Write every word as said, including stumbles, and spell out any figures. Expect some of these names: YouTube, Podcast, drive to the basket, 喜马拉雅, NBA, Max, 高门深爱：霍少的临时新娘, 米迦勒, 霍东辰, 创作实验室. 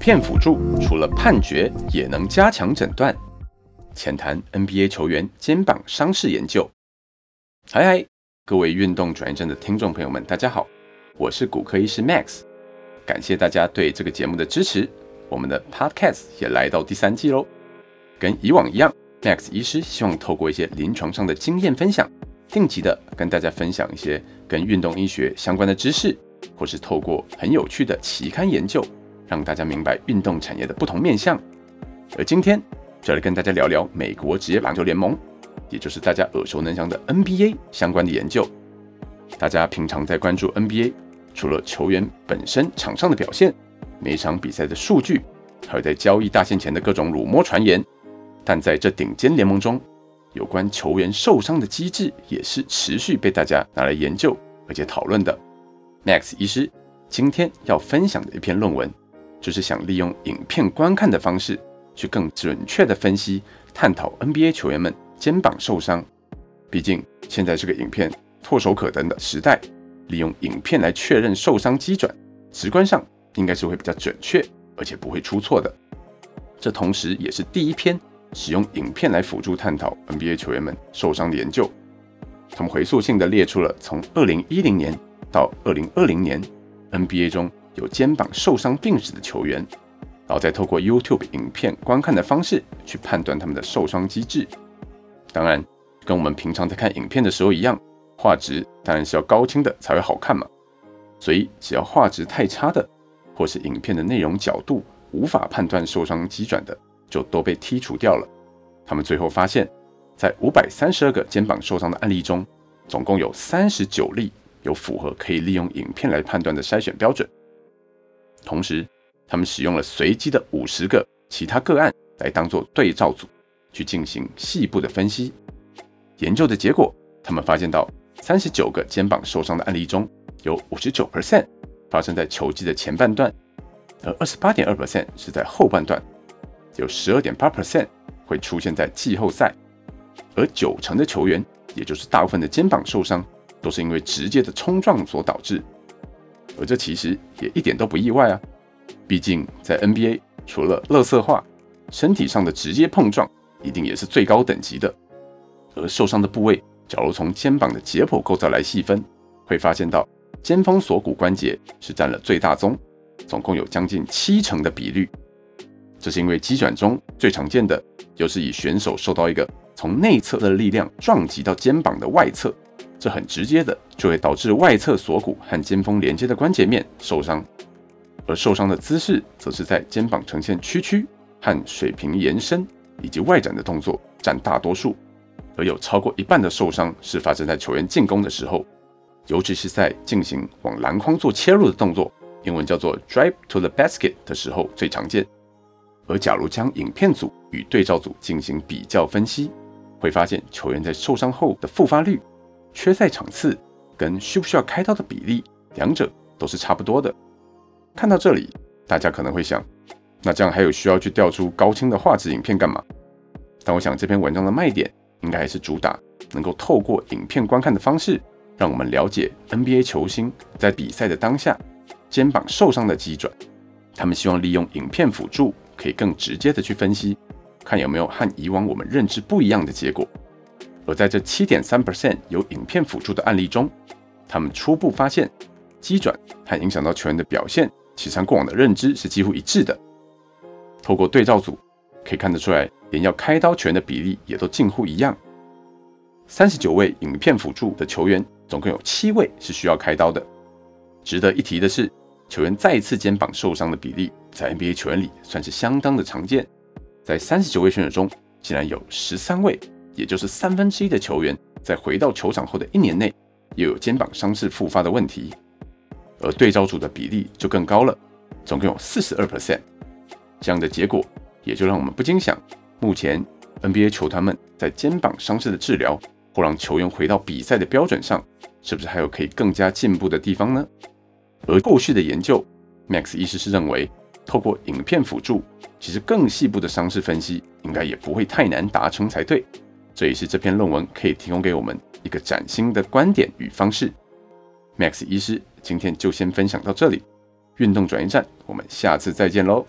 片辅助除了判决，也能加强诊断。浅谈 N B A 球员肩膀伤势研究。嗨嗨，各位运动转正的听众朋友们，大家好，我是骨科医师 Max， 感谢大家对这个节目的支持。我们的 Podcast 也来到第三季喽。跟以往一样， Max 医师希望透过一些临床上的经验分享，定期的跟大家分享一些跟运动医学相关的知识，或是透过很有趣的期刊研究，让大家明白运动产业的不同面向。而今天就来跟大家聊聊美国职业棒球联盟，也就是大家耳熟能详的 N B A 相关的研究。大家平常在关注 N B A， 除了球员本身场上的表现，每一场比赛的数据，还有在交易大限前的各种辱没传言，但在这顶尖联盟中，有关球员受伤的机制也是持续被大家拿来研究而且讨论的。Max 医师今天要分享的一篇论文，就是想利用影片观看的方式，去更准确地分析探讨 N B A 球员们肩膀受伤。毕竟现在是个影片唾手可得的时代，利用影片来确认受伤机转，直观上应该是会比较准确，而且不会出错的。这同时也是第一篇使用影片来辅助探讨 N B A 球员们受伤的研究。他们回溯性地列出了从二零一零年到二零二零年 N B A 中有肩膀受伤病史的球员，然后再透过 YouTube 影片观看的方式去判断他们的受伤机制。当然跟我们平常在看影片的时候一样，画质当然是要高清的才会好看嘛，所以只要画质太差的，或是影片的内容角度无法判断受伤机转的，就都被剔除掉了。他们最后发现，在五百三十二个肩膀受伤的案例中，总共有三十九例有符合可以利用影片来判断的筛选标准。同时他们使用了随机的五十个其他个案来当作对照组，去进行细部的分析。研究的结果，他们发现到三十九个肩膀受伤的案例中，有 百分之五十九 发生在球季的前半段，而 百分之二十八点二 是在后半段，有 百分之十二点八 会出现在季后赛。而九成的球员，也就是大部分的肩膀受伤，都是因为直接的冲撞所导致。而这其实也一点都不意外啊，毕竟在 N B A， 除了垃圾化，身体上的直接碰撞一定也是最高等级的。而受伤的部位，假如从肩膀的解剖构造来细分，会发现到肩峰锁骨关节是占了最大宗，总共有将近七成的比率。这是因为机转中最常见的，就是以选手受到一个从内侧的力量撞击到肩膀的外侧，这很直接的就会导致外侧锁骨和肩峰连接的关节面受伤。而受伤的姿势则是在肩膀呈现屈曲和水平延伸以及外展的动作占大多数，而有超过一半的受伤是发生在球员进攻的时候，尤其是在进行往篮筐做切入的动作，英文叫做 drive to the basket 的时候最常见。而假如将影片组与对照组进行比较分析，会发现球员在受伤后的复发率、缺赛场次跟需不需要开刀的比例，两者都是差不多的。看到这里，大家可能会想，那这样还有需要去调出高清的画质影片干嘛？但我想这篇文章的卖点应该还是主打能够透过影片观看的方式，让我们了解 N B A 球星在比赛的当下肩膀受伤的机转。他们希望利用影片辅助，可以更直接的去分析，看有没有和以往我们认知不一样的结果。而在这 百分之七点三 有影片辅助的案例中，他们初步发现机转和影响到球员的表现其实和过往的认知是几乎一致的。透过对照组可以看得出来，连要开刀球员的比例也都近乎一样。三十九位影片辅助的球员，总共有七位是需要开刀的。值得一提的是，球员再次肩膀受伤的比例在 N B A 球员里算是相当的常见，在三十九位选手中，竟然有十三位，也就是三分之一的球员在回到球场后的一年内又有肩膀伤势复发的问题。而对照组的比例就更高了，总共有 百分之四十二。 这样的结果也就让我们不禁想，目前 N B A 球团们在肩膀伤势的治疗或让球员回到比赛的标准上，是不是还有可以更加进步的地方呢？而后续的研究， Max 医师是认为透过影片辅助，其实更细部的伤势分析应该也不会太难达成才对。这也是这篇论文可以提供给我们一个崭新的观点与方式。 Max 医师今天就先分享到这里，运动转运站，我们下次再见喽。